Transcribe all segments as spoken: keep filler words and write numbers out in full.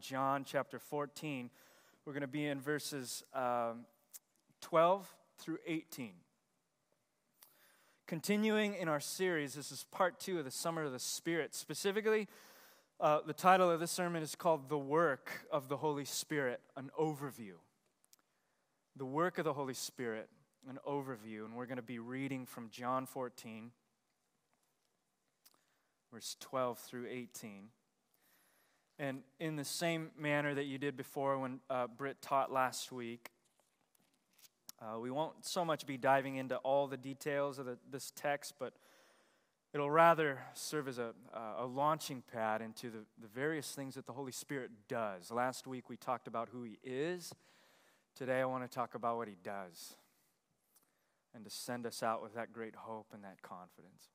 John chapter fourteen. We're going to be in verses um, twelve through eighteen. Continuing in our series, this is part two of the Summer of the Spirit. Specifically, uh, the title of this sermon is called The Work of the Holy Spirit, an Overview. The Work of the Holy Spirit, an Overview. And we're going to be reading from John fourteen, verse twelve through eighteen. And in the same manner that you did before when uh, Britt taught last week, Uh, we won't so much be diving into all the details of the, this text, but it'll rather serve as a, uh, a launching pad into the, the various things that the Holy Spirit does. Last week we talked about who He is. Today I want to talk about what He does and to send us out with that great hope and that confidence.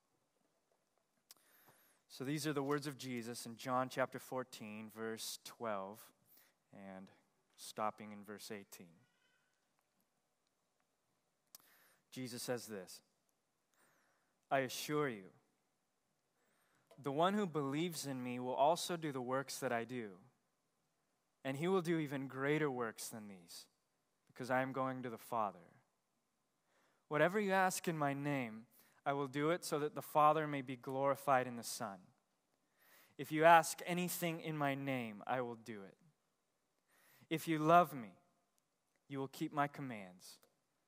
So these are the words of Jesus in John chapter fourteen, verse twelve, and stopping in verse eighteen. Jesus says this, "I assure you, the one who believes in me will also do the works that I do, and he will do even greater works than these, because I am going to the Father. Whatever you ask in my name, I will do it so that the Father may be glorified in the Son. If you ask anything in my name, I will do it. If you love me, you will keep my commands.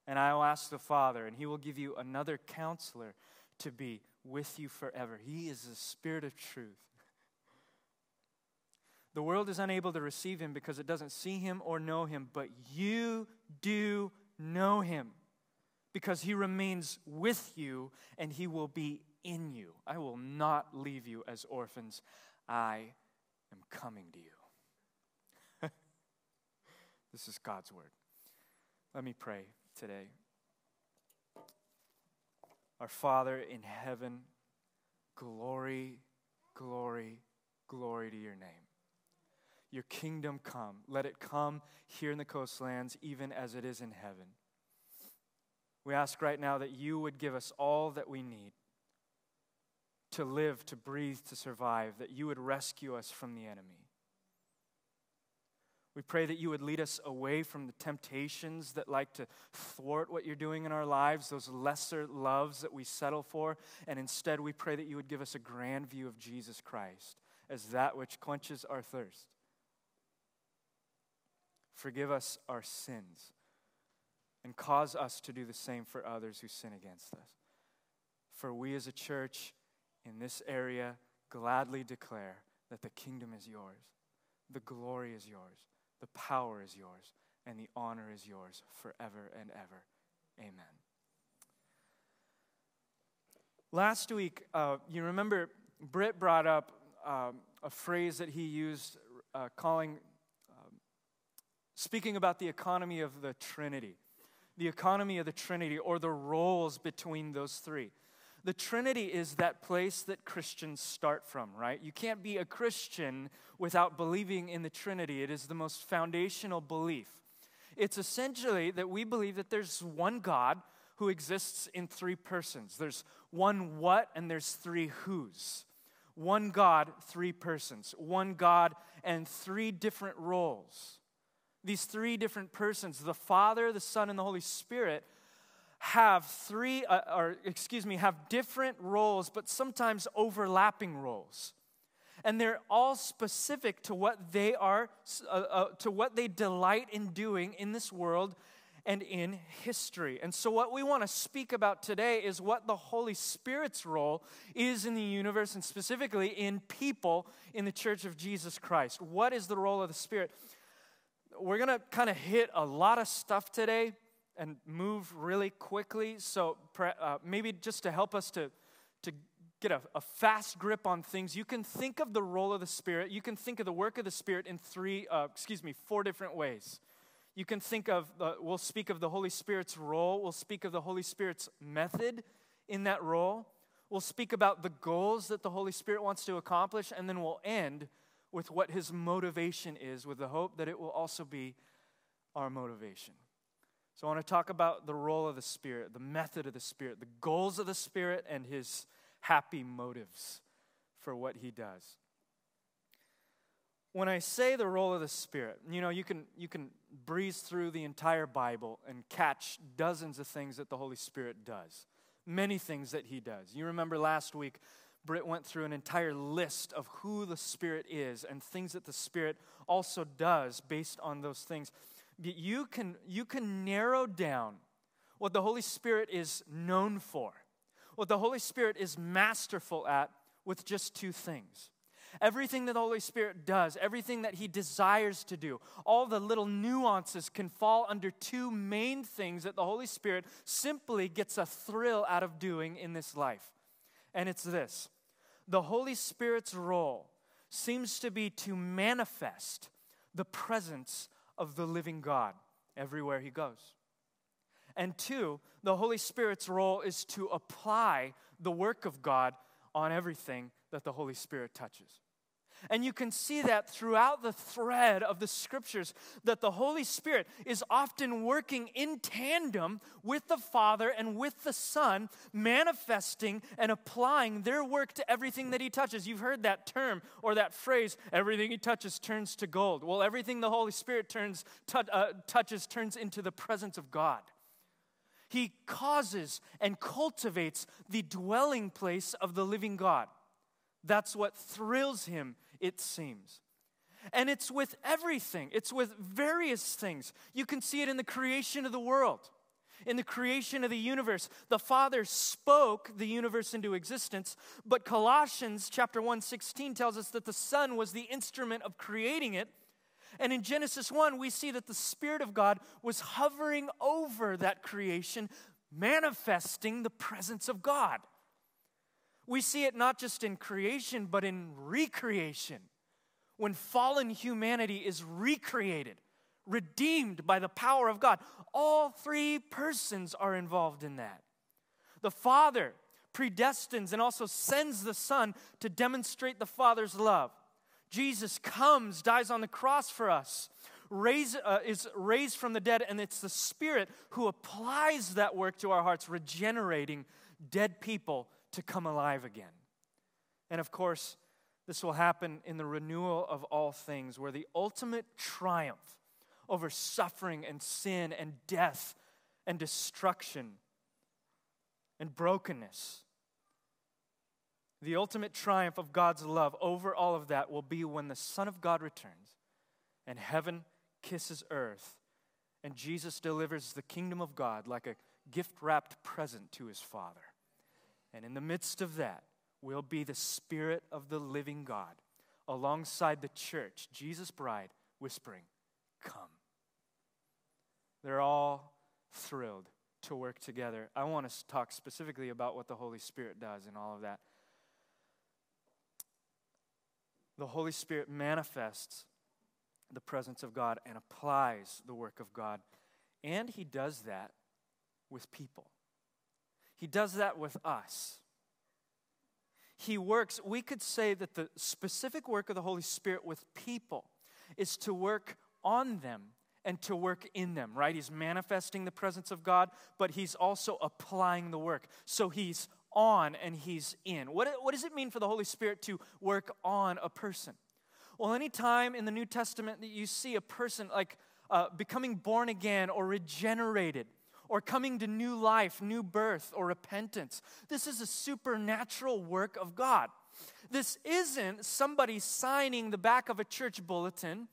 And I will ask the Father, and He will give you another counselor to be with you forever. He is the Spirit of truth. The world is unable to receive Him because it doesn't see Him or know Him, but you do know Him because He remains with you and He will be in you. I will not leave you as orphans. I am coming to you." This is God's word. Let me pray today. Our Father in heaven, glory, glory, glory to your name. Your kingdom come. Let it come here in the coastlands, even as it is in heaven. We ask right now that you would give us all that we need to live, to breathe, to survive, that you would rescue us from the enemy. We pray that you would lead us away from the temptations that like to thwart what you're doing in our lives, those lesser loves that we settle for, and instead we pray that you would give us a grand view of Jesus Christ as that which quenches our thirst. Forgive us our sins and cause us to do the same for others who sin against us. For we as a church in this area gladly declare that the kingdom is yours, the glory is yours, the power is yours, and the honor is yours forever and ever. Amen. Last week, uh, you remember Britt brought up um, a phrase that he used uh, calling, um, speaking about the economy of the Trinity. The economy of the Trinity, or the roles between those three. The Trinity is that place that Christians start from, right? You can't be a Christian without believing in the Trinity. It is the most foundational belief. It's essentially that we believe that there's one God who exists in three persons. There's one what and there's three whos. One God, three persons. One God and three different roles. These three different persons, the Father, the Son, and the Holy Spirit, have three, uh, or excuse me, have different roles, but sometimes overlapping roles, and they're all specific to what they are, uh, uh, to what they delight in doing in this world and in history. And so, what we want to speak about today is what the Holy Spirit's role is in the universe, and specifically in people in the Church of Jesus Christ. What is the role of the Spirit? We're gonna kind of hit a lot of stuff today and move really quickly, so uh, maybe just to help us to, to get a, a fast grip on things, you can think of the role of the Spirit, you can think of the work of the Spirit in three, uh, excuse me, four different ways. You can think of, uh, we'll speak of the Holy Spirit's role, we'll speak of the Holy Spirit's method in that role, we'll speak about the goals that the Holy Spirit wants to accomplish, and then we'll end with what His motivation is, with the hope that it will also be our motivation. So I want to talk about the role of the Spirit, the method of the Spirit, the goals of the Spirit, and His happy motives for what He does. when I say the role of the Spirit, you know, you can you can breeze through the entire Bible and catch dozens of things that the Holy Spirit does, many things that he does. You remember last week, Britt went through an entire list of who the Spirit is and things that the Spirit also does based on those things. You can, you can narrow down what the Holy Spirit is known for, what the Holy Spirit is masterful at, with just two things. Everything that the Holy Spirit does, everything that he desires to do, all the little nuances can fall under two main things that the Holy Spirit simply gets a thrill out of doing in this life. And it's this: the Holy Spirit's role seems to be to manifest the presence of the living God everywhere he goes. And two, the Holy Spirit's role is to apply the work of God on everything that the Holy Spirit touches. And you can see that throughout the thread of the Scriptures, that the Holy Spirit is often working in tandem with the Father and with the Son, manifesting and applying their work to everything that he touches. You've heard that term or that phrase, everything he touches turns to gold. Well, everything the Holy Spirit turns t- uh, touches turns into the presence of God. He causes and cultivates the dwelling place of the living God. That's what thrills him, it seems. And it's with everything. It's with various things. You can see it in the creation of the world, in the creation of the universe. The Father spoke the universe into existence, but Colossians chapter one sixteen tells us that the Son was the instrument of creating it. And in Genesis one, we see that the Spirit of God was hovering over that creation, manifesting the presence of God. We see it not just in creation, but in recreation, when fallen humanity is recreated, redeemed by the power of God. All three persons are involved in that. The Father predestines and also sends the Son to demonstrate the Father's love. Jesus comes, dies on the cross for us, raise, uh, is raised from the dead, and it's the Spirit who applies that work to our hearts, regenerating dead people to come alive again. And of course, this will happen in the renewal of all things, where the ultimate triumph over suffering and sin and death and destruction and brokenness, the ultimate triumph of God's love over all of that will be when the Son of God returns and heaven kisses earth and Jesus delivers the kingdom of God like a gift-wrapped present to his Father. And in the midst of that will be the Spirit of the living God alongside the church, Jesus' bride, whispering, "Come." They're all thrilled to work together. I want to talk specifically about what the Holy Spirit does in all of that. The Holy Spirit manifests the presence of God and applies the work of God. And he does that with people. He does that with us. He works, we could say that the specific work of the Holy Spirit with people is to work on them and to work in them, right? He's manifesting the presence of God, but he's also applying the work. So he's on and he's in. What, what does it mean for the Holy Spirit to work on a person? Well, any time in the New Testament that you see a person like uh, becoming born again or regenerated or coming to new life, new birth, or repentance, this is a supernatural work of God. This isn't somebody signing the back of a church bulletin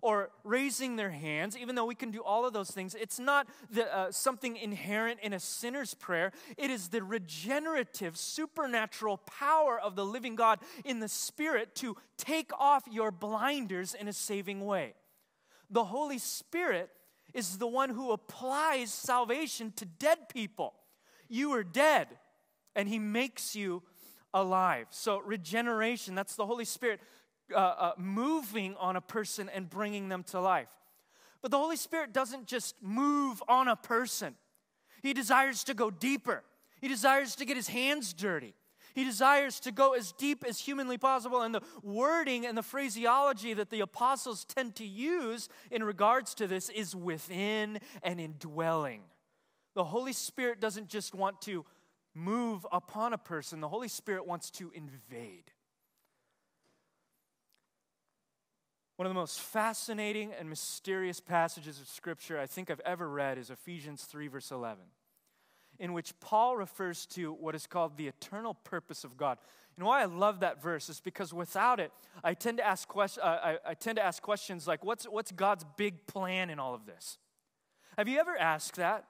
or raising their hands, even though we can do all of those things. It's not the, uh, something inherent in a sinner's prayer. It is the regenerative, supernatural power of the living God in the Spirit to take off your blinders in a saving way. The Holy Spirit is the one who applies salvation to dead people. You are dead, and he makes you alive. So regeneration, that's the Holy Spirit Uh, uh, moving on a person and bringing them to life. But the Holy Spirit doesn't just move on a person. He desires to go deeper. He desires to get his hands dirty. He desires to go as deep as humanly possible. And the wording and the phraseology that the apostles tend to use in regards to this is within and indwelling. The Holy Spirit doesn't just want to move upon a person. The Holy Spirit wants to invade. One of the most fascinating and mysterious passages of Scripture I think I've ever read is Ephesians three, verse eleven, in which Paul refers to what is called the eternal purpose of God. And why I love that verse is because without it, I tend to ask, quest- uh, I, I tend to ask questions like, what's, what's God's big plan in all of this? Have you ever asked that?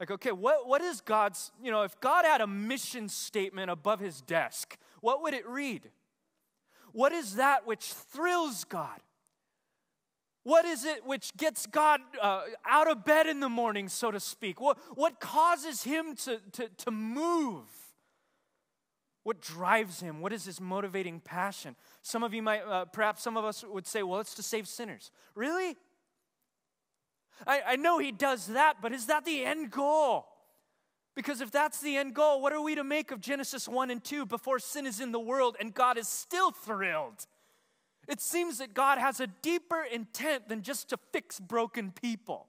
Like, okay, what, what is God's, you know, if God had a mission statement above his desk, what would it read? What is that which thrills God? What is it which gets God uh, out of bed in the morning, so to speak? What, what causes him to, to, to move? What drives him? What is his motivating passion? Some of you might, uh, perhaps some of us would say, well, it's to save sinners. Really? I, I know he does that, but is that the end goal? Because if that's the end goal, what are we to make of Genesis one and two before sin is in the world and God is still thrilled? It seems that God has a deeper intent than just to fix broken people.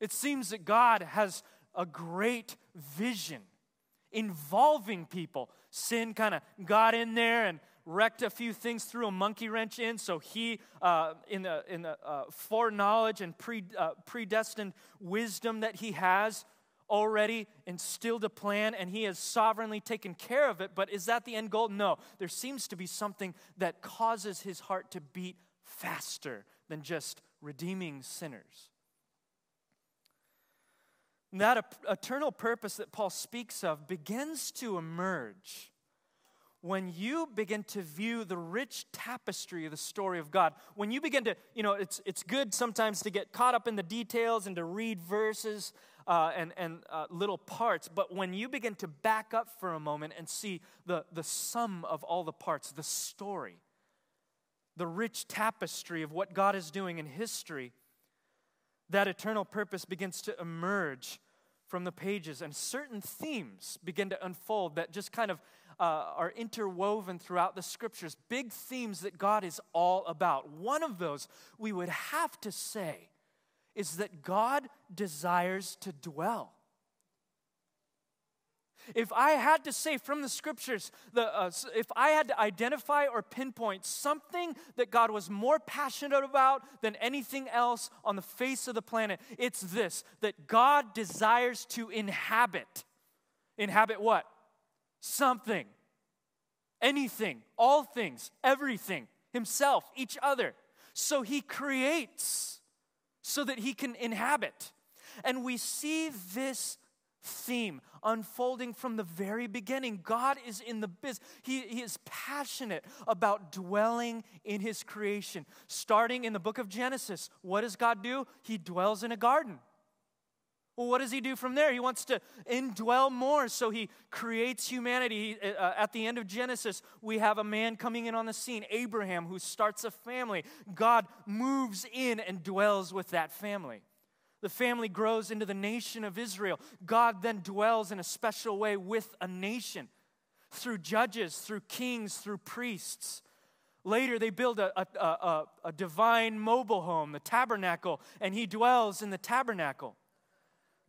It seems that God has a great vision involving people. Sin kind of got in there and wrecked a few things, threw a monkey wrench in, so he, uh, in the, in the uh, foreknowledge and pre, uh, predestined wisdom that he has, already instilled a plan, and he has sovereignly taken care of it. But is that the end goal? No. There seems to be something that causes his heart to beat faster than just redeeming sinners. And that eternal purpose that Paul speaks of begins to emerge when you begin to view the rich tapestry of the story of God. When you begin to, you know, it's it's good sometimes to get caught up in the details and to read verses uh, and, and uh, little parts. But when you begin to back up for a moment and see the, the sum of all the parts, the story, the rich tapestry of what God is doing in history, that eternal purpose begins to emerge from the pages. And certain themes begin to unfold that just kind of, Uh, are interwoven throughout the Scriptures, big themes that God is all about. One of those, we would have to say, is that God desires to dwell. If I had to say from the Scriptures, the, uh, if I had to identify or pinpoint something that God was more passionate about than anything else on the face of the planet, it's this, that God desires to inhabit. Inhabit what? Something, anything, all things, everything, himself, each other. So he creates so that he can inhabit. And we see this theme unfolding from the very beginning. God is in the business. He, he is passionate about dwelling in his creation. Starting in the book of Genesis, what does God do? He dwells in a garden. Well, what does he do from there? He wants to indwell more, so he creates humanity. He, uh, at the end of Genesis, we have a man coming in on the scene, Abraham, who starts a family. God moves in and dwells with that family. The family grows into the nation of Israel. God then dwells in a special way with a nation through judges, through kings, through priests. Later, they build a, a, a, a divine mobile home, the tabernacle, and he dwells in the tabernacle.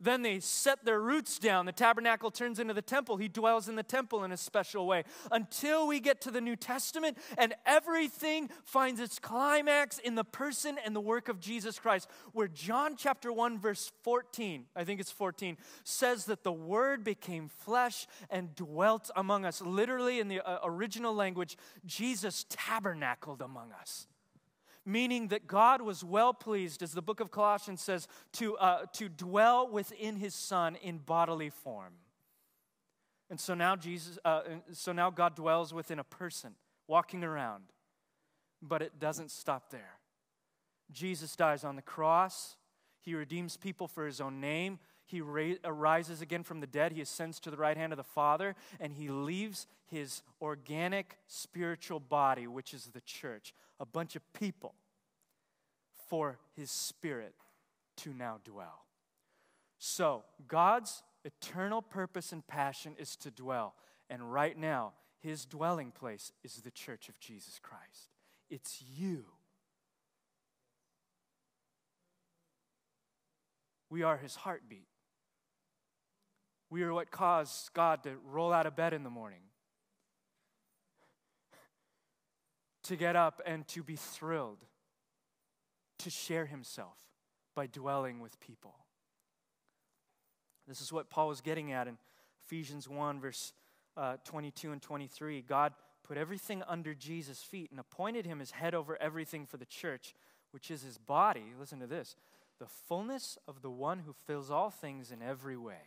Then they set their roots down. The tabernacle turns into the temple. He dwells in the temple in a special way. Until we get to the New Testament, and everything finds its climax in the person and the work of Jesus Christ, where John chapter one, verse fourteen, I think it's fourteen, says that the Word became flesh and dwelt among us. Literally, in the original language, Jesus tabernacled among us. Meaning that God was well pleased, as the book of Colossians says, to, uh, to dwell within his Son in bodily form. And so now Jesus, uh, so now God dwells within a person, walking around. But it doesn't stop there. Jesus dies on the cross. He redeems people for his own name. He ra- arises again from the dead. He ascends to the right hand of the Father, and he leaves his organic spiritual body, which is the church, a bunch of people, for his Spirit to now dwell. So God's eternal purpose and passion is to dwell. And right now, his dwelling place is the church of Jesus Christ. It's you. We are his heartbeat. We are what caused God to roll out of bed in the morning. to get up and to be thrilled, to share himself by dwelling with people. This is what Paul was getting at in Ephesians one, verse uh, twenty-two and twenty-three. God put everything under Jesus' feet and appointed him as head over everything for the church, which is his body. Listen to this. The fullness of the one who fills all things in every way.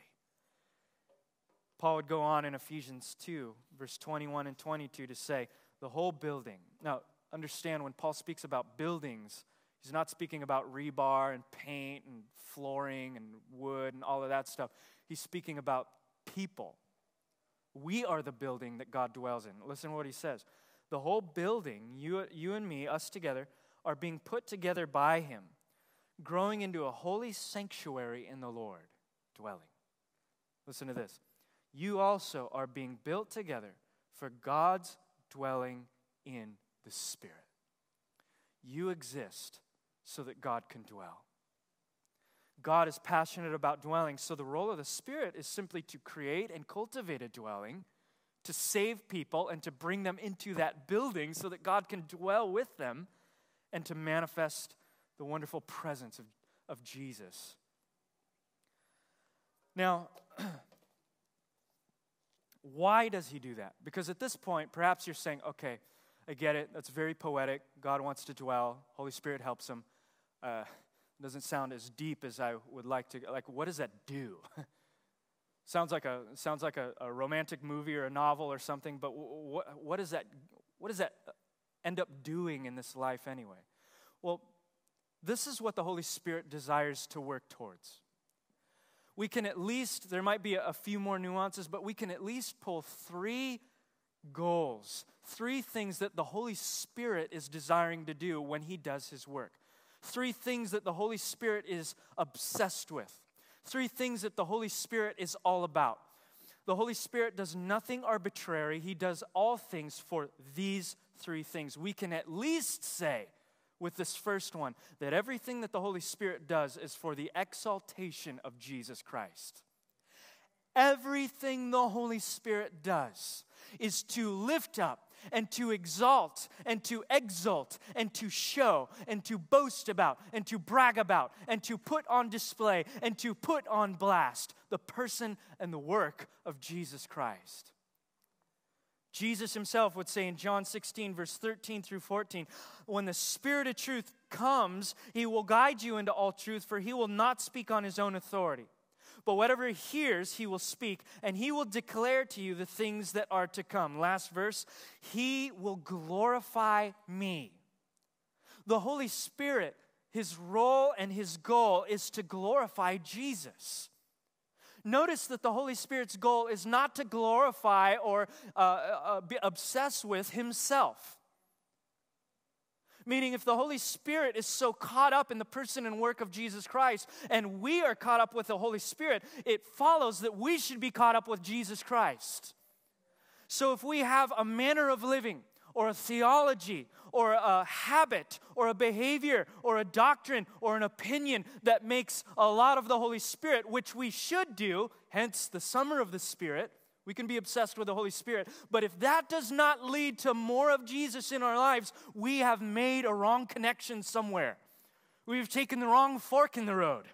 Paul would go on in Ephesians two, verse twenty-one and twenty-two to say, the whole building. Now, understand when Paul speaks about buildings, he's not speaking about rebar and paint and flooring and wood and all of that stuff. He's speaking about people. We are the building that God dwells in. Listen to what he says. The whole building, you, you and me, us together, are being put together by him, growing into a holy sanctuary in the Lord, dwelling. Listen to this. You also are being built together for God's dwelling in the Spirit. You exist so that God can dwell. God is passionate about dwelling, so the role of the Spirit is simply to create and cultivate a dwelling, to save people and to bring them into that building so that God can dwell with them and to manifest the wonderful presence of, of Jesus. Now, why does he do that? Because at this point, perhaps you're saying, okay, I get it. That's very poetic. God wants to dwell. Holy Spirit helps him. Uh, doesn't sound as deep as I would like to. Like, what does that do? sounds like a sounds like a, a romantic movie or a novel or something. But what wh- what does that what does that end up doing in this life anyway? Well, this is what the Holy Spirit desires to work towards. We can at least, there might be a few more nuances, but we can at least pull three goals, three things that the Holy Spirit is desiring to do when he does his work. Three things that the Holy Spirit is obsessed with. Three things that the Holy Spirit is all about. The Holy Spirit does nothing arbitrary. He does all things for these three things. We can at least say with this first one, that everything that the Holy Spirit does is for the exaltation of Jesus Christ. Everything the Holy Spirit does is to lift up and to exalt and to exalt and to show and to boast about and to brag about and to put on display and to put on blast the person and the work of Jesus Christ. Jesus himself would say in John sixteen, verse thirteen through fourteen, when the Spirit of truth comes, he will guide you into all truth, for he will not speak on his own authority. But whatever he hears, he will speak, and he will declare to you the things that are to come. Last verse, he will glorify me. The Holy Spirit, his role and his goal is to glorify Jesus. Notice that the Holy Spirit's goal is not to glorify or uh, uh, be obsessed with himself. Meaning if the Holy Spirit is so caught up in the person and work of Jesus Christ and we are caught up with the Holy Spirit, it follows that we should be caught up with Jesus Christ. So if we have a manner of living or a theology or a habit or a behavior or a doctrine or an opinion that makes a lot of the Holy Spirit, which we should do, hence the summer of the Spirit. We can be obsessed with the Holy Spirit. But if that does not lead to more of Jesus in our lives, we have made a wrong connection somewhere. We've taken the wrong fork in the road.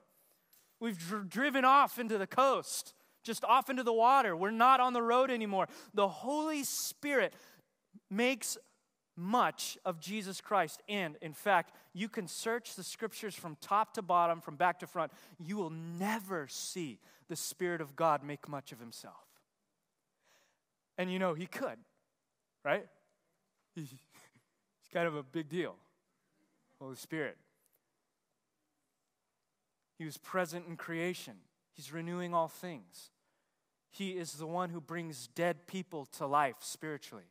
We've dr- driven off into the coast, just off into the water. We're not on the road anymore. The Holy Spirit makes much of Jesus Christ. And, in fact, you can search the Scriptures from top to bottom, from back to front. You will never see the Spirit of God make much of himself. And you know, he could, right? He's kind of a big deal, Holy Spirit. He was present in creation. He's renewing all things. He is the one who brings dead people to life spiritually.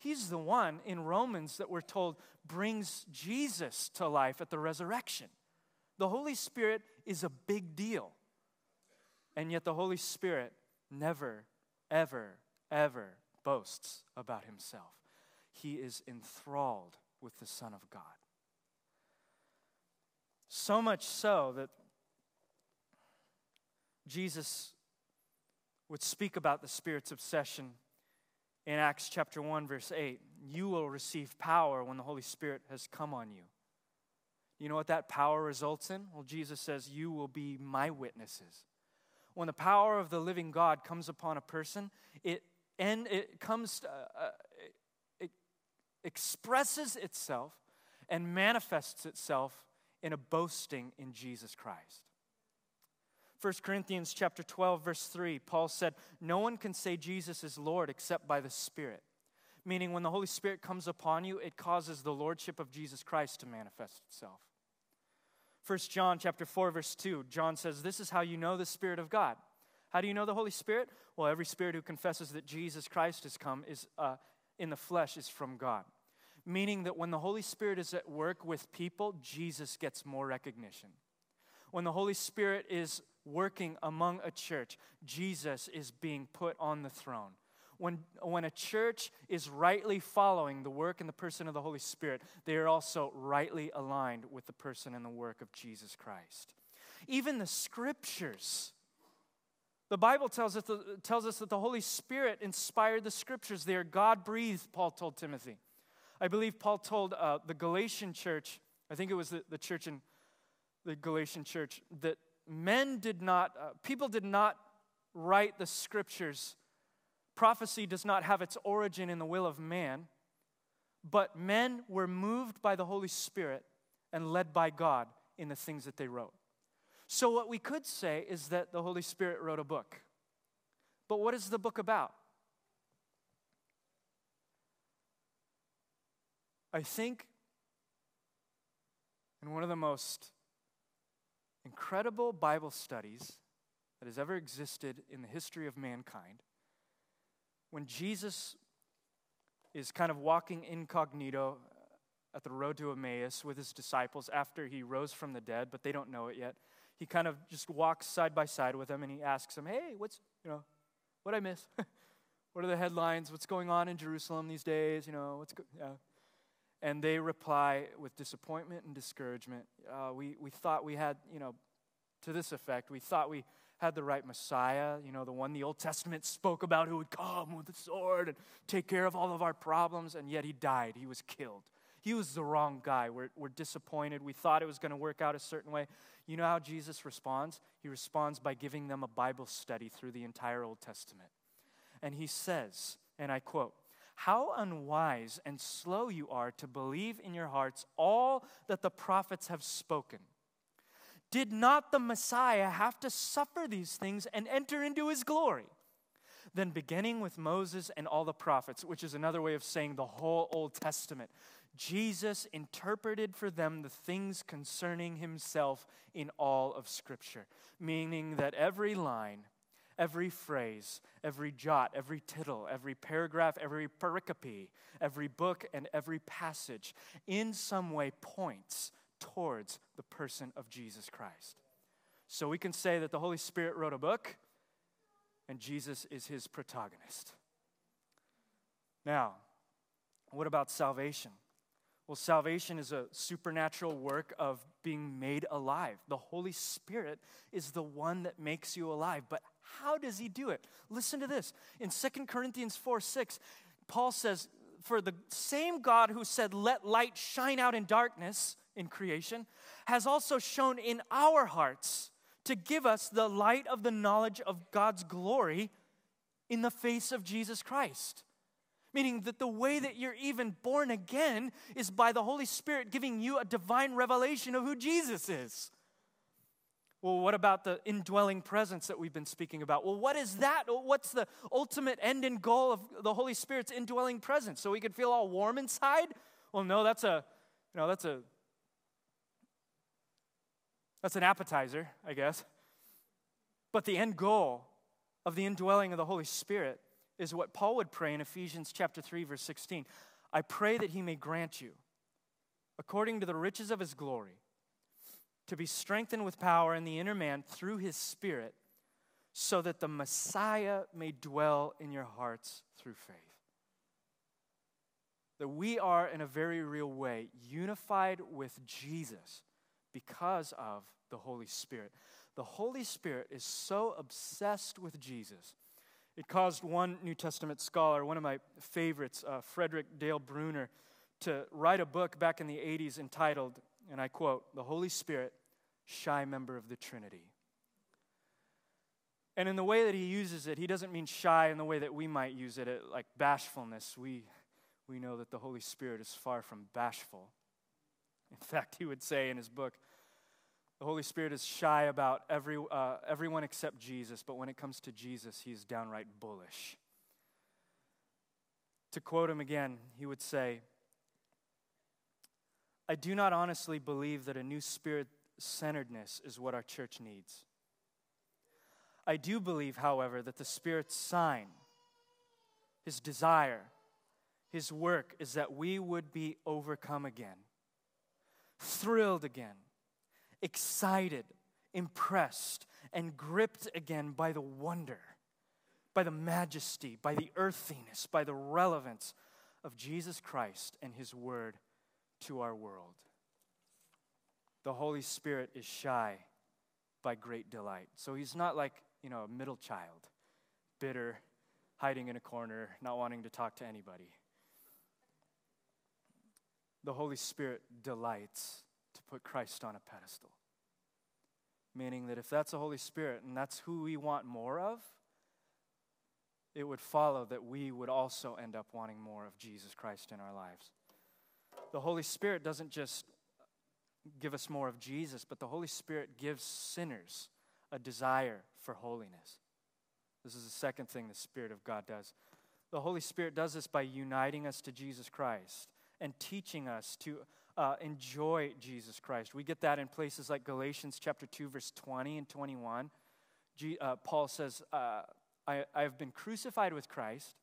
He's the one in Romans that we're told brings Jesus to life at the resurrection. The Holy Spirit is a big deal. And yet the Holy Spirit never, ever, ever boasts about himself. He is enthralled with the Son of God. So much so that Jesus would speak about the Spirit's obsession in Acts chapter one, verse eight. You will receive power when the Holy Spirit has come on you. You know what that power results in? Well, Jesus says, you will be my witnesses. When the power of the living God comes upon a person, it and it comes, uh, it expresses itself and manifests itself in a boasting in Jesus Christ. First Corinthians chapter twelve, verse three, Paul said, no one can say Jesus is Lord except by the Spirit. Meaning when the Holy Spirit comes upon you, it causes the lordship of Jesus Christ to manifest itself. First John chapter four, verse two, John says, this is how you know the Spirit of God. How do you know the Holy Spirit? Well, every spirit who confesses that Jesus Christ has come is uh, in the flesh is from God. Meaning that when the Holy Spirit is at work with people, Jesus gets more recognition. When the Holy Spirit is working among a church, Jesus is being put on the throne. When, when a church is rightly following the work and the person of the Holy Spirit, they are also rightly aligned with the person and the work of Jesus Christ. Even the Scriptures. The Bible tells us, the, tells us that the Holy Spirit inspired the Scriptures. They are God-breathed, Paul told Timothy. I believe Paul told uh, the Galatian church, I think it was the, the church in the Galatian church, that men did not, uh, people did not write the Scriptures. Prophecy does not have its origin in the will of man, but men were moved by the Holy Spirit and led by God in the things that they wrote. So what we could say is that the Holy Spirit wrote a book. But what is the book about? I think in one of the most incredible Bible studies that has ever existed in the history of mankind, when Jesus is kind of walking incognito at the road to Emmaus with his disciples after he rose from the dead, but they don't know it yet, he kind of just walks side by side with them and he asks them, hey, what's, you know, what'd I miss? What are the headlines? What's going on in Jerusalem these days? You know, what's going on? Yeah. And they reply with disappointment and discouragement. Uh, we, we thought we had, you know, to this effect, we thought we had the right Messiah, you know, the one the Old Testament spoke about who would come with a sword and take care of all of our problems, and yet he died. He was killed. He was the wrong guy. We're, we're disappointed. We thought it was going to work out a certain way. You know how Jesus responds? He responds by giving them a Bible study through the entire Old Testament. And he says, and I quote, how unwise and slow you are to believe in your hearts all that the prophets have spoken. Did not the Messiah have to suffer these things and enter into his glory? Then beginning with Moses and all the prophets, which is another way of saying the whole Old Testament, Jesus interpreted for them the things concerning himself in all of Scripture, meaning that every line, every phrase, every jot, every tittle, every paragraph, every pericope, every book, and every passage in some way points towards the person of Jesus Christ. So we can say that the Holy Spirit wrote a book, and Jesus is his protagonist. Now, what about salvation? Well, salvation is a supernatural work of being made alive. The Holy Spirit is the one that makes you alive. But how does he do it? Listen to this. In Second Corinthians four six, Paul says, for the same God who said, let light shine out in darkness in creation, has also shown in our hearts to give us the light of the knowledge of God's glory in the face of Jesus Christ. Meaning that the way that you're even born again is by the Holy Spirit giving you a divine revelation of who Jesus is. Well, what about the indwelling presence that we've been speaking about? Well, what is that? What's the ultimate end and goal of the Holy Spirit's indwelling presence? So we could feel all warm inside? Well, no, that's a, you know, that's a, that's an appetizer, I guess. But the end goal of the indwelling of the Holy Spirit is what Paul would pray in Ephesians chapter three, verse sixteen. I pray that he may grant you, according to the riches of his glory, to be strengthened with power in the inner man through his Spirit, so that the Messiah may dwell in your hearts through faith. That we are, in a very real way, unified with Jesus because of the Holy Spirit. The Holy Spirit is so obsessed with Jesus. It caused one New Testament scholar, one of my favorites, uh, Frederick Dale Bruner, to write a book back in the eighties entitled, and I quote, "The Holy Spirit, Shy Member of the Trinity." And in the way that he uses it, he doesn't mean shy in the way that we might use it, like bashfulness. We, we know that the Holy Spirit is far from bashful. In fact, he would say in his book, the Holy Spirit is shy about every, uh, everyone except Jesus, but when it comes to Jesus, he is downright bullish. To quote him again, he would say, "I do not honestly believe that a new spirit-centeredness is what our church needs. I do believe, however, that the Spirit's sign, his desire, his work is that we would be overcome again, thrilled again, excited, impressed, and gripped again by the wonder, by the majesty, by the earthiness, by the relevance of Jesus Christ and his word to our world. The Holy Spirit is shy by great delight." So he's not like, you know, a middle child, bitter, hiding in a corner, not wanting to talk to anybody. The Holy Spirit delights to put Christ on a pedestal. Meaning that if that's the Holy Spirit and that's who we want more of, it would follow that we would also end up wanting more of Jesus Christ in our lives. The Holy Spirit doesn't just give us more of Jesus, but the Holy Spirit gives sinners a desire for holiness. This is the second thing the Spirit of God does. The Holy Spirit does this by uniting us to Jesus Christ and teaching us to uh, enjoy Jesus Christ. We get that in places like Galatians chapter two, verse twenty and twenty-one. G, uh, Paul says, uh, I, I have been crucified with Christ.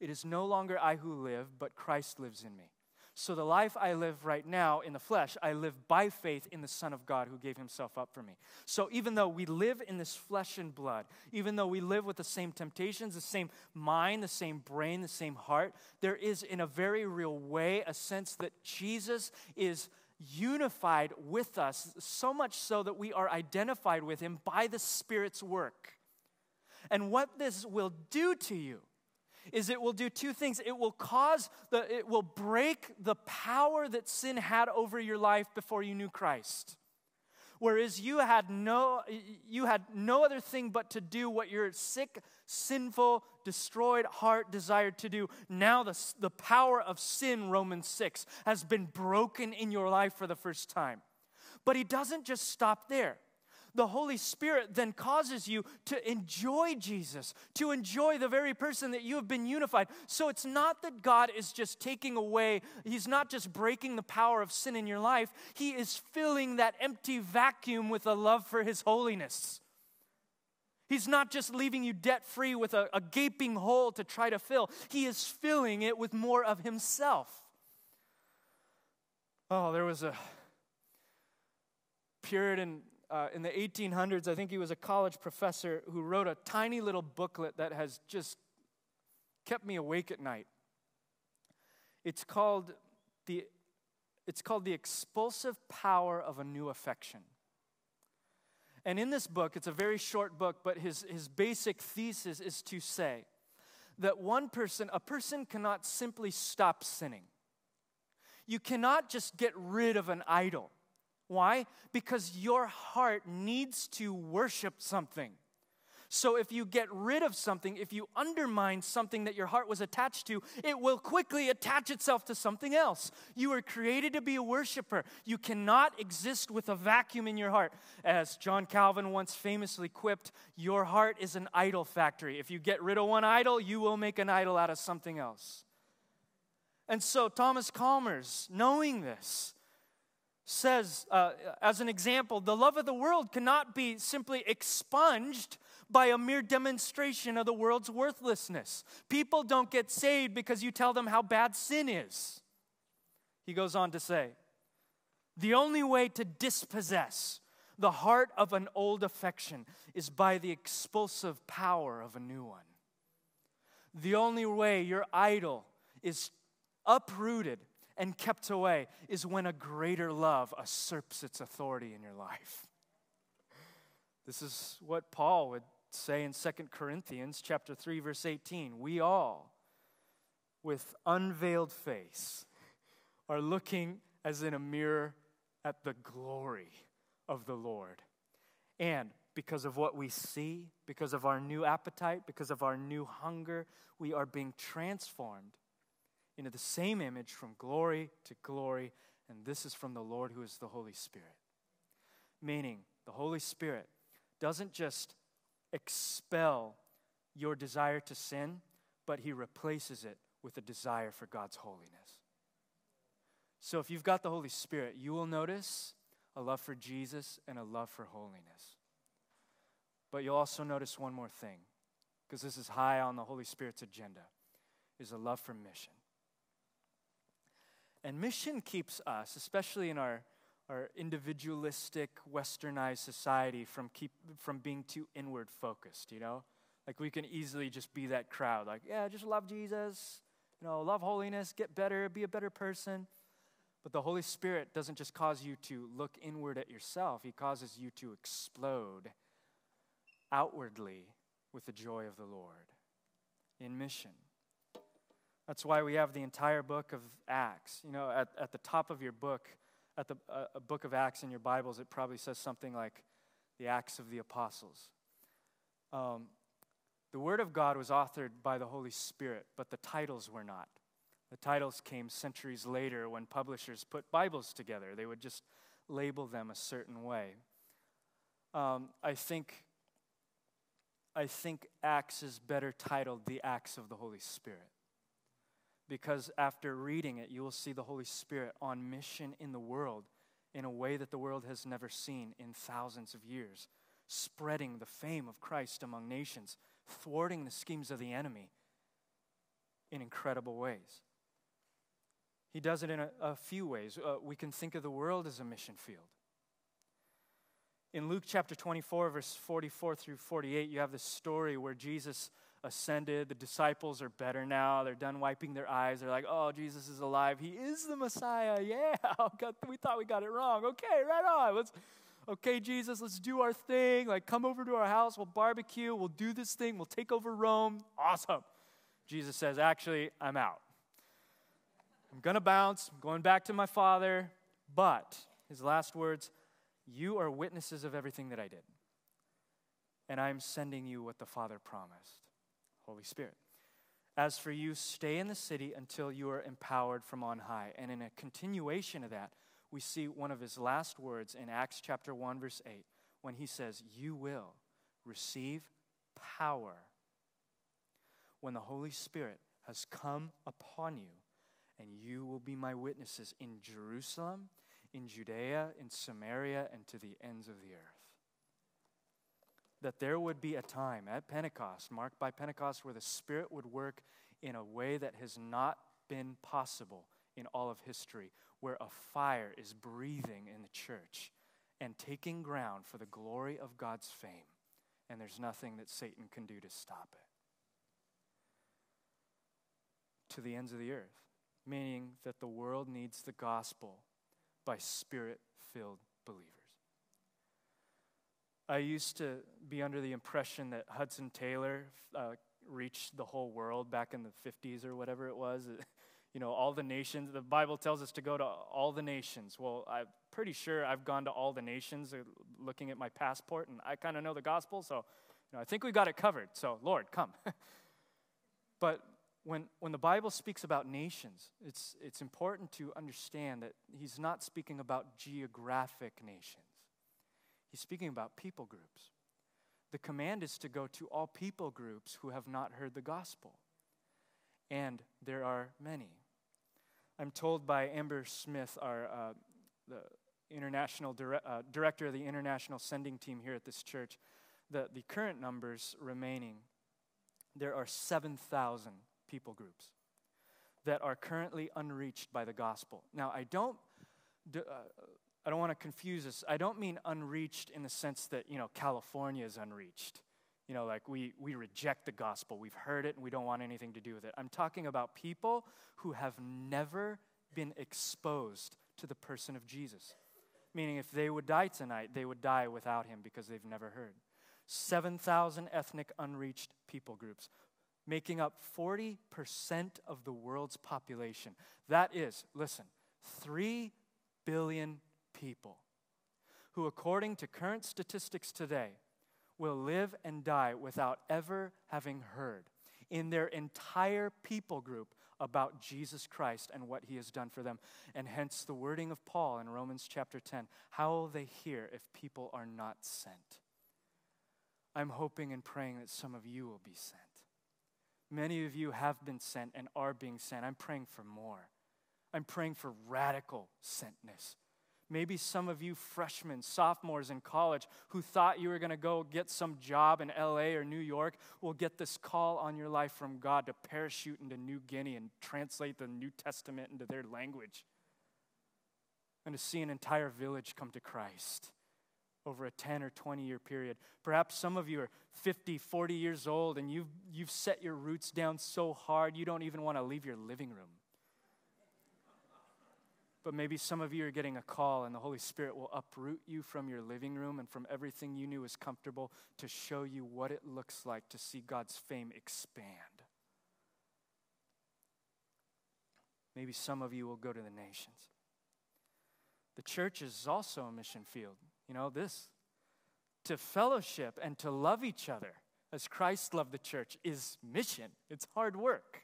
It is no longer I who live, but Christ lives in me. So the life I live right now in the flesh, I live by faith in the Son of God who gave himself up for me. So even though we live in this flesh and blood, even though we live with the same temptations, the same mind, the same brain, the same heart, there is in a very real way a sense that Jesus is unified with us, so much so that we are identified with him by the Spirit's work. And what this will do to you is it will do two things. It will cause, the, it will break the power that sin had over your life before you knew Christ. Whereas you had no, you had no other thing but to do what your sick, sinful, destroyed heart desired to do. Now the, the power of sin, Romans six, has been broken in your life for the first time. But he doesn't just stop there. The Holy Spirit then causes you to enjoy Jesus, to enjoy the very person that you have been unified. So it's not that God is just taking away, he's not just breaking the power of sin in your life, he is filling that empty vacuum with a love for his holiness. He's not just leaving you debt-free with a, a gaping hole to try to fill, he is filling it with more of himself. Oh, there was a Puritan... Uh, in the eighteen hundreds, I think he was a college professor who wrote a tiny little booklet that has just kept me awake at night. It's called the, it's called The Expulsive Power of a New Affection. And in this book, it's a very short book, but his, his basic thesis is to say that one person, a person cannot simply stop sinning. You cannot just get rid of an idol. Why? Because your heart needs to worship something. So if you get rid of something, if you undermine something that your heart was attached to, it will quickly attach itself to something else. You were created to be a worshiper. You cannot exist with a vacuum in your heart. As John Calvin once famously quipped, your heart is an idol factory. If you get rid of one idol, you will make an idol out of something else. And so Thomas Chalmers, knowing this, says, uh, as an example, the love of the world cannot be simply expunged by a mere demonstration of the world's worthlessness. People don't get saved because you tell them how bad sin is. He goes on to say, the only way to dispossess the heart of an old affection is by the expulsive power of a new one. The only way your idol is uprooted and kept away is when a greater love usurps its authority in your life. This is what Paul would say in Second Corinthians chapter three, verse eighteen, we all, with unveiled face, are looking as in a mirror at the glory of the Lord. And because of what we see, because of our new appetite, because of our new hunger, we are being transformed into the same image from glory to glory. And this is from the Lord who is the Holy Spirit. Meaning, the Holy Spirit doesn't just expel your desire to sin, but he replaces it with a desire for God's holiness. So if you've got the Holy Spirit, you will notice a love for Jesus and a love for holiness. But you'll also notice one more thing, because this is high on the Holy Spirit's agenda, is a love for mission. And mission keeps us, especially in our, our individualistic, westernized society, from keep from being too inward focused, you know? Like, we can easily just be that crowd, like, yeah, just love Jesus, you know, love holiness, get better, be a better person. But the Holy Spirit doesn't just cause you to look inward at yourself. He causes you to explode outwardly with the joy of the Lord in mission. That's why we have the entire book of Acts. You know, at, at the top of your book, at the uh, a book of Acts in your Bibles, it probably says something like the Acts of the Apostles. Um, the Word of God was authored by the Holy Spirit, but the titles were not. The titles came centuries later when publishers put Bibles together. They would just label them a certain way. Um, I think... I think Acts is better titled the Acts of the Holy Spirit, because after reading it, you will see the Holy Spirit on mission in the world in a way that the world has never seen in thousands of years, spreading the fame of Christ among nations, thwarting the schemes of the enemy in incredible ways. He does it in a, a few ways. Uh, we can think of the world as a mission field. In Luke chapter twenty-four, verse forty-four through forty-eight, you have this story where Jesus ascended. The disciples are better now. They're done wiping their eyes. They're like, oh, Jesus is alive. He is the Messiah. Yeah, we thought we got it wrong. Okay, right on. Let's, okay, Jesus, let's do our thing. Like, come over to our house. We'll barbecue. We'll do this thing. We'll take over Rome. Awesome. Jesus says, actually, I'm out. I'm going to bounce. I'm going back to my Father. But his last words, you are witnesses of everything that I did, and I am sending you what the Father promised, Holy Spirit. As for you, stay in the city until you are empowered from on high. And in a continuation of that, we see one of his last words in Acts chapter one, verse eight, when he says, you will receive power when the Holy Spirit has come upon you, and you will be my witnesses in Jerusalem, in Judea, in Samaria, and to the ends of the earth. That there would be a time at Pentecost, marked by Pentecost, where the Spirit would work in a way that has not been possible in all of history, where a fire is breathing in the church and taking ground for the glory of God's fame, and there's nothing that Satan can do to stop it. To the ends of the earth, meaning that the world needs the gospel by Spirit-filled believers. I used to be under the impression that Hudson Taylor uh, reached the whole world back in the fifties or whatever it was. You know, all the nations. The Bible tells us to go to all the nations. Well, I'm pretty sure I've gone to all the nations looking at my passport, and I kind of know the gospel, so you know, I think we got it covered. So, Lord, come. But When when the Bible speaks about nations, it's it's important to understand that he's not speaking about geographic nations. He's speaking about people groups. The command is to go to all people groups who have not heard the gospel. And there are many. I'm told by Amber Smith, our uh, the international dire- uh, director of the international sending team here at this church, that the current numbers remaining, there are seven thousand people groups that are currently unreached by the gospel. Now, I don't, uh, I don't want to confuse this. I don't mean unreached in the sense that, you know, California is unreached. You know, like we, we reject the gospel. We've heard it and we don't want anything to do with it. I'm talking about people who have never been exposed to the person of Jesus. Meaning if they would die tonight, they would die without him because they've never heard. seven thousand ethnic unreached people groups, making up forty percent of the world's population. That is, listen, three billion people who, according to current statistics today, will live and die without ever having heard in their entire people group about Jesus Christ and what he has done for them. And hence the wording of Paul in Romans chapter ten, how will they hear if people are not sent? I'm hoping and praying that some of you will be sent. Many of you have been sent and are being sent. I'm praying for more. I'm praying for radical sentness. Maybe some of you freshmen, sophomores in college who thought you were going to go get some job in L A or New York will get this call on your life from God to parachute into New Guinea and translate the New Testament into their language and to see an entire village come to Christ over a ten or twenty year period. Perhaps some of you are fifty, forty years old and you've, you've set your roots down so hard you don't even want to leave your living room. But maybe some of you are getting a call and the Holy Spirit will uproot you from your living room and from everything you knew was comfortable to show you what it looks like to see God's fame expand. Maybe some of you will go to the nations. The church is also a mission field. You know, this, to fellowship and to love each other as Christ loved the church is mission. It's hard work.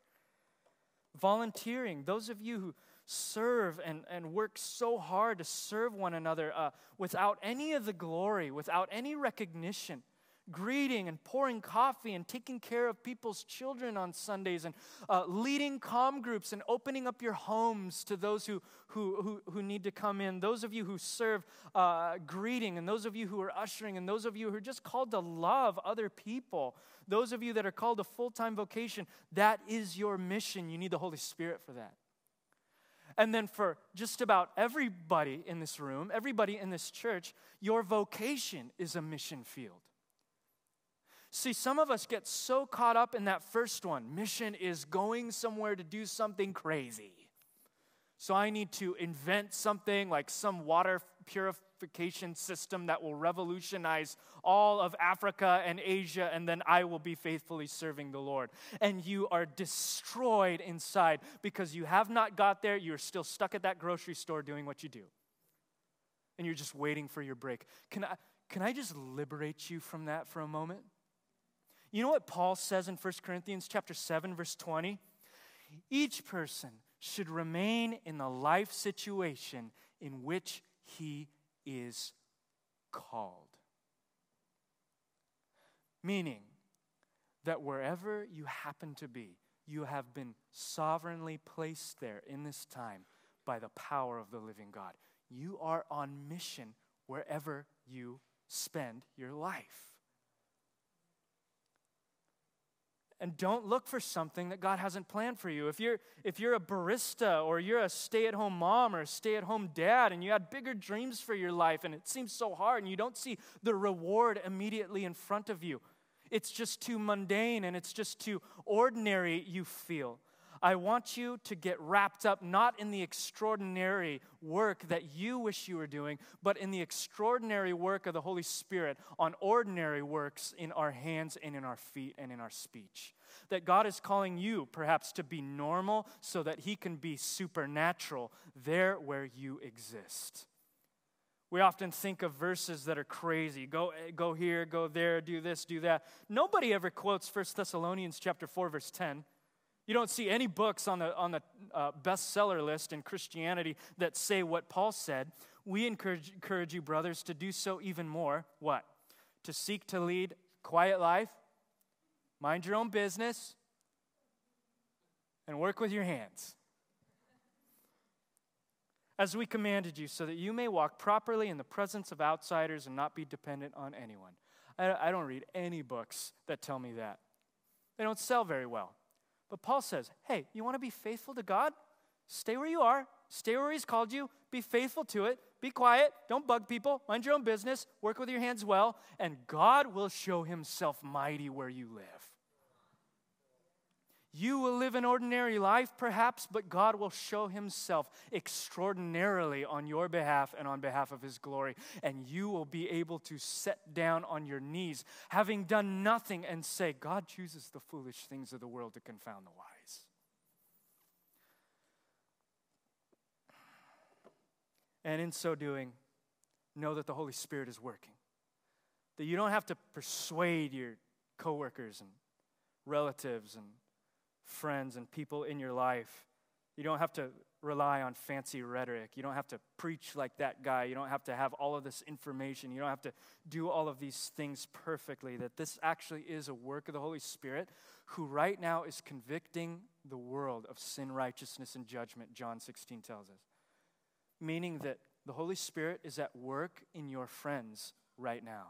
Volunteering, those of you who serve and, and work so hard to serve one another uh, without any of the glory, without any recognition, greeting and pouring coffee and taking care of people's children on Sundays and uh, leading comm groups and opening up your homes to those who, who, who, who need to come in, those of you who serve uh, greeting and those of you who are ushering and those of you who are just called to love other people, those of you that are called to full-time vocation, that is your mission. You need the Holy Spirit for that. And then for just about everybody in this room, everybody in this church, your vocation is a mission field. See, some of us get so caught up in that first one. Mission is going somewhere to do something crazy. So I need to invent something like some water purification system that will revolutionize all of Africa and Asia, and then I will be faithfully serving the Lord. And you are destroyed inside because you have not got there. You're still stuck at that grocery store doing what you do. And you're just waiting for your break. Can I, can I just liberate you from that for a moment? You know what Paul says in First Corinthians chapter seven, verse twenty? Each person should remain in the life situation in which he is called. Meaning that wherever you happen to be, you have been sovereignly placed there in this time by the power of the living God. You are on mission wherever you spend your life. And don't look for something that God hasn't planned for you. If you're, if you're a barista or you're a stay-at-home mom or a stay-at-home dad and you had bigger dreams for your life and it seems so hard and you don't see the reward immediately in front of you, it's just too mundane and it's just too ordinary, you feel. I want you to get wrapped up not in the extraordinary work that you wish you were doing, but in the extraordinary work of the Holy Spirit on ordinary works in our hands and in our feet and in our speech. That God is calling you, perhaps, to be normal so that he can be supernatural there where you exist. We often think of verses that are crazy. Go, go here, go there, do this, do that. Nobody ever quotes First Thessalonians chapter four, verse ten. You don't see any books on the, on the uh, bestseller list in Christianity that say what Paul said. We encourage, encourage you, brothers, to do so even more. What? To seek to lead a quiet life, mind your own business, and work with your hands. As we commanded you, so that you may walk properly in the presence of outsiders and not be dependent on anyone. I, I don't read any books that tell me that. They don't sell very well. But Paul says, hey, you want to be faithful to God? Stay where you are. Stay where he's called you. Be faithful to it. Be quiet. Don't bug people. Mind your own business. Work with your hands well. And God will show himself mighty where you live. You will live an ordinary life, perhaps, but God will show himself extraordinarily on your behalf and on behalf of his glory. And you will be able to sit down on your knees, having done nothing, and say, God chooses the foolish things of the world to confound the wise. And in so doing, know that the Holy Spirit is working. That you don't have to persuade your coworkers and relatives and friends and people in your life. You don't have to rely on fancy rhetoric. You don't have to preach like that guy. You don't have to have all of this information. You don't have to do all of these things perfectly. That this actually is a work of the Holy Spirit, who right now is convicting the world of sin, righteousness, and judgment, John sixteen tells us. Meaning that the Holy Spirit is at work in your friends right now.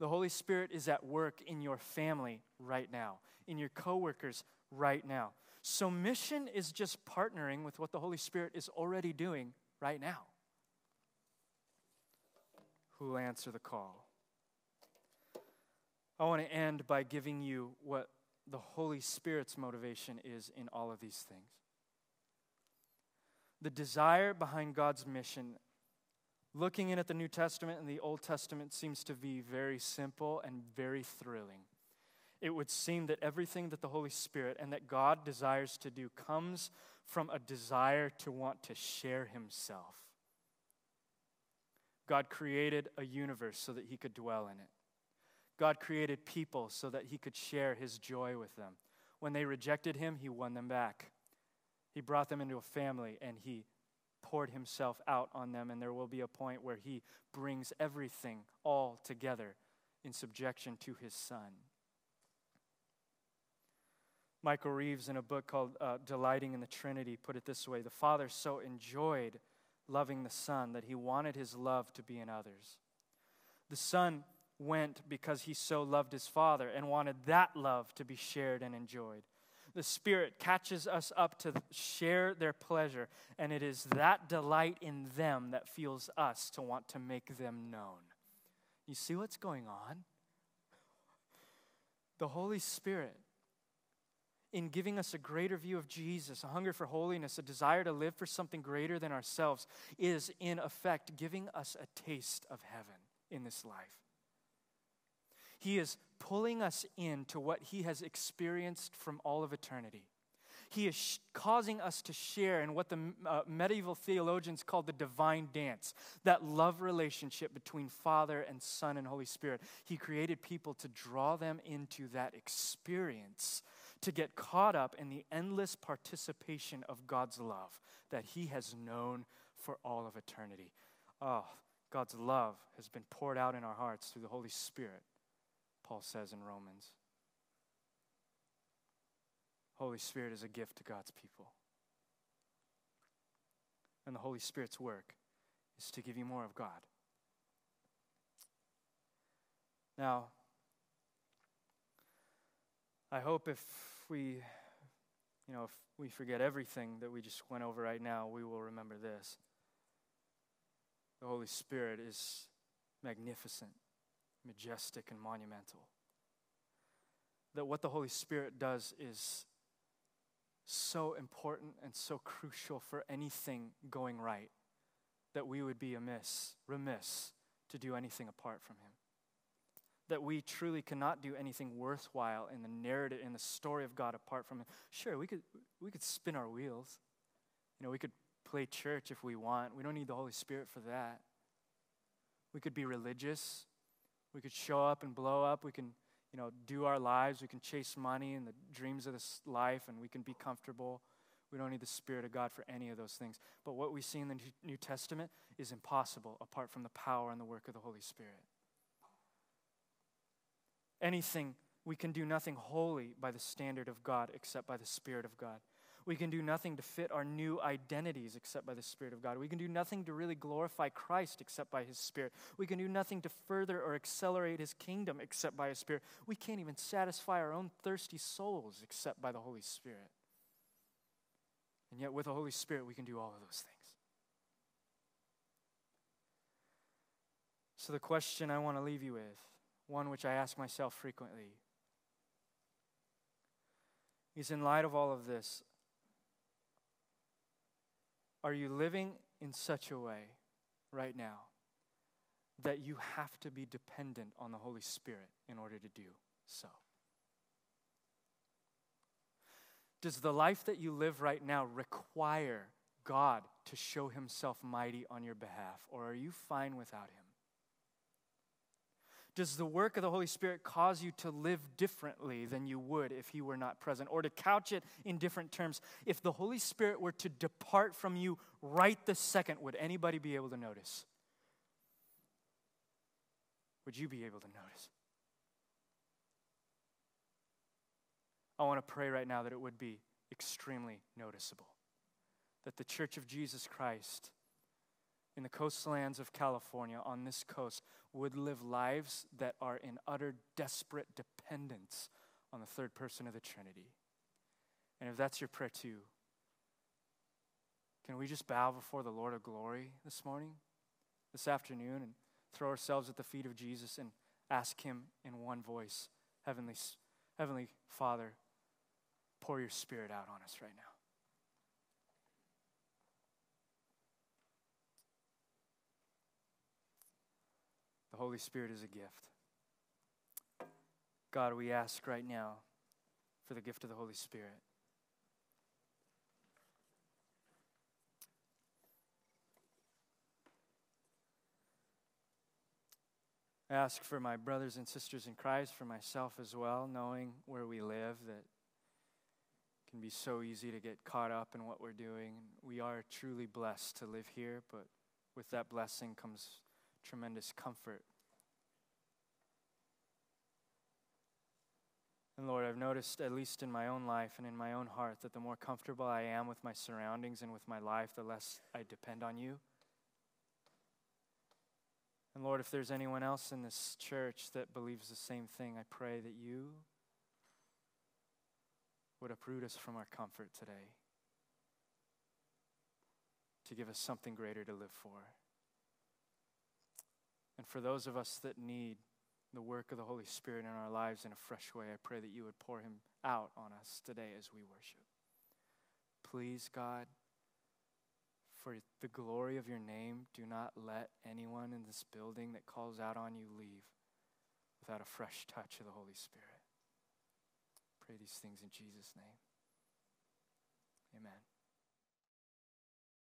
The Holy Spirit is at work in your family right now, in your coworkers right now. So mission is just partnering with what the Holy Spirit is already doing right now. Who will answer the call? I want to end by giving you what the Holy Spirit's motivation is in all of these things. The desire behind God's mission, looking in at the New Testament and the Old Testament, seems to be very simple and very thrilling. It would seem that everything that the Holy Spirit and that God desires to do comes from a desire to want to share himself. God created a universe so that he could dwell in it. God created people so that he could share his joy with them. When they rejected him, he won them back. He brought them into a family, and he poured himself out on them, and there will be a point where he brings everything all together in subjection to his son. Michael Reeves, in a book called uh, Delighting in the Trinity, put it this way: the Father so enjoyed loving the Son that he wanted his love to be in others. The Son went because he so loved his Father and wanted that love to be shared and enjoyed. The Spirit catches us up to share their pleasure, and it is that delight in them that fuels us to want to make them known. You see what's going on? The Holy Spirit, in giving us a greater view of Jesus, a hunger for holiness, a desire to live for something greater than ourselves, is in effect giving us a taste of heaven in this life. He is pulling us into what he has experienced from all of eternity. He is sh- causing us to share in what the uh, medieval theologians called the divine dance, that love relationship between Father and Son and Holy Spirit. He created people to draw them into that experience, to get caught up in the endless participation of God's love that he has known for all of eternity. Oh, God's love has been poured out in our hearts through the Holy Spirit, Paul says in Romans. Holy Spirit is a gift to God's people. And the Holy Spirit's work is to give you more of God. Now, I hope if we, you know, if we forget everything that we just went over right now, we will remember this. The Holy Spirit is magnificent, majestic, and monumental. That what the Holy Spirit does is so important and so crucial for anything going right that we would be amiss, remiss to do anything apart from him. That we truly cannot do anything worthwhile in the narrative, in the story of God, apart from him. Sure, we could we could spin our wheels. You know, we could play church if we want. We don't need the Holy Spirit for that. We could be religious. We could show up and blow up. We can, you know, do our lives. We can chase money and the dreams of this life, and we can be comfortable. We don't need the Spirit of God for any of those things. But what we see in the New Testament is impossible apart from the power and the work of the Holy Spirit. Anything, we can do nothing holy by the standard of God except by the Spirit of God. We can do nothing to fit our new identities except by the Spirit of God. We can do nothing to really glorify Christ except by his Spirit. We can do nothing to further or accelerate his kingdom except by his Spirit. We can't even satisfy our own thirsty souls except by the Holy Spirit. And yet with the Holy Spirit, we can do all of those things. So the question I want to leave you with, one which I ask myself frequently, is, in light of all of this, are you living in such a way right now that you have to be dependent on the Holy Spirit in order to do so? Does the life that you live right now require God to show himself mighty on your behalf, or are you fine without him? Does the work of the Holy Spirit cause you to live differently than you would if he were not present? Or to couch it in different terms, if the Holy Spirit were to depart from you right this second, would anybody be able to notice? Would you be able to notice? I want to pray right now that it would be extremely noticeable. That the Church of Jesus Christ in the coastlands of California, on this coast, would live lives that are in utter desperate dependence on the third person of the Trinity. And if that's your prayer too, can we just bow before the Lord of glory this morning, this afternoon, and throw ourselves at the feet of Jesus and ask him in one voice, Heavenly, Heavenly Father, pour your Spirit out on us right now. The Holy Spirit is a gift. God, we ask right now for the gift of the Holy Spirit. I ask for my brothers and sisters in Christ, for myself as well, knowing where we live, that it can be so easy to get caught up in what we're doing. We are truly blessed to live here, but with that blessing comes tremendous comfort. And Lord, I've noticed, at least in my own life and in my own heart, that the more comfortable I am with my surroundings and with my life, the less I depend on you. And Lord, if there's anyone else in this church that believes the same thing, I pray that you would uproot us from our comfort today to give us something greater to live for. And for those of us that need the work of the Holy Spirit in our lives in a fresh way, I pray that you would pour him out on us today as we worship. Please, God, for the glory of your name, do not let anyone in this building that calls out on you leave without a fresh touch of the Holy Spirit. I pray these things in Jesus' name. Amen.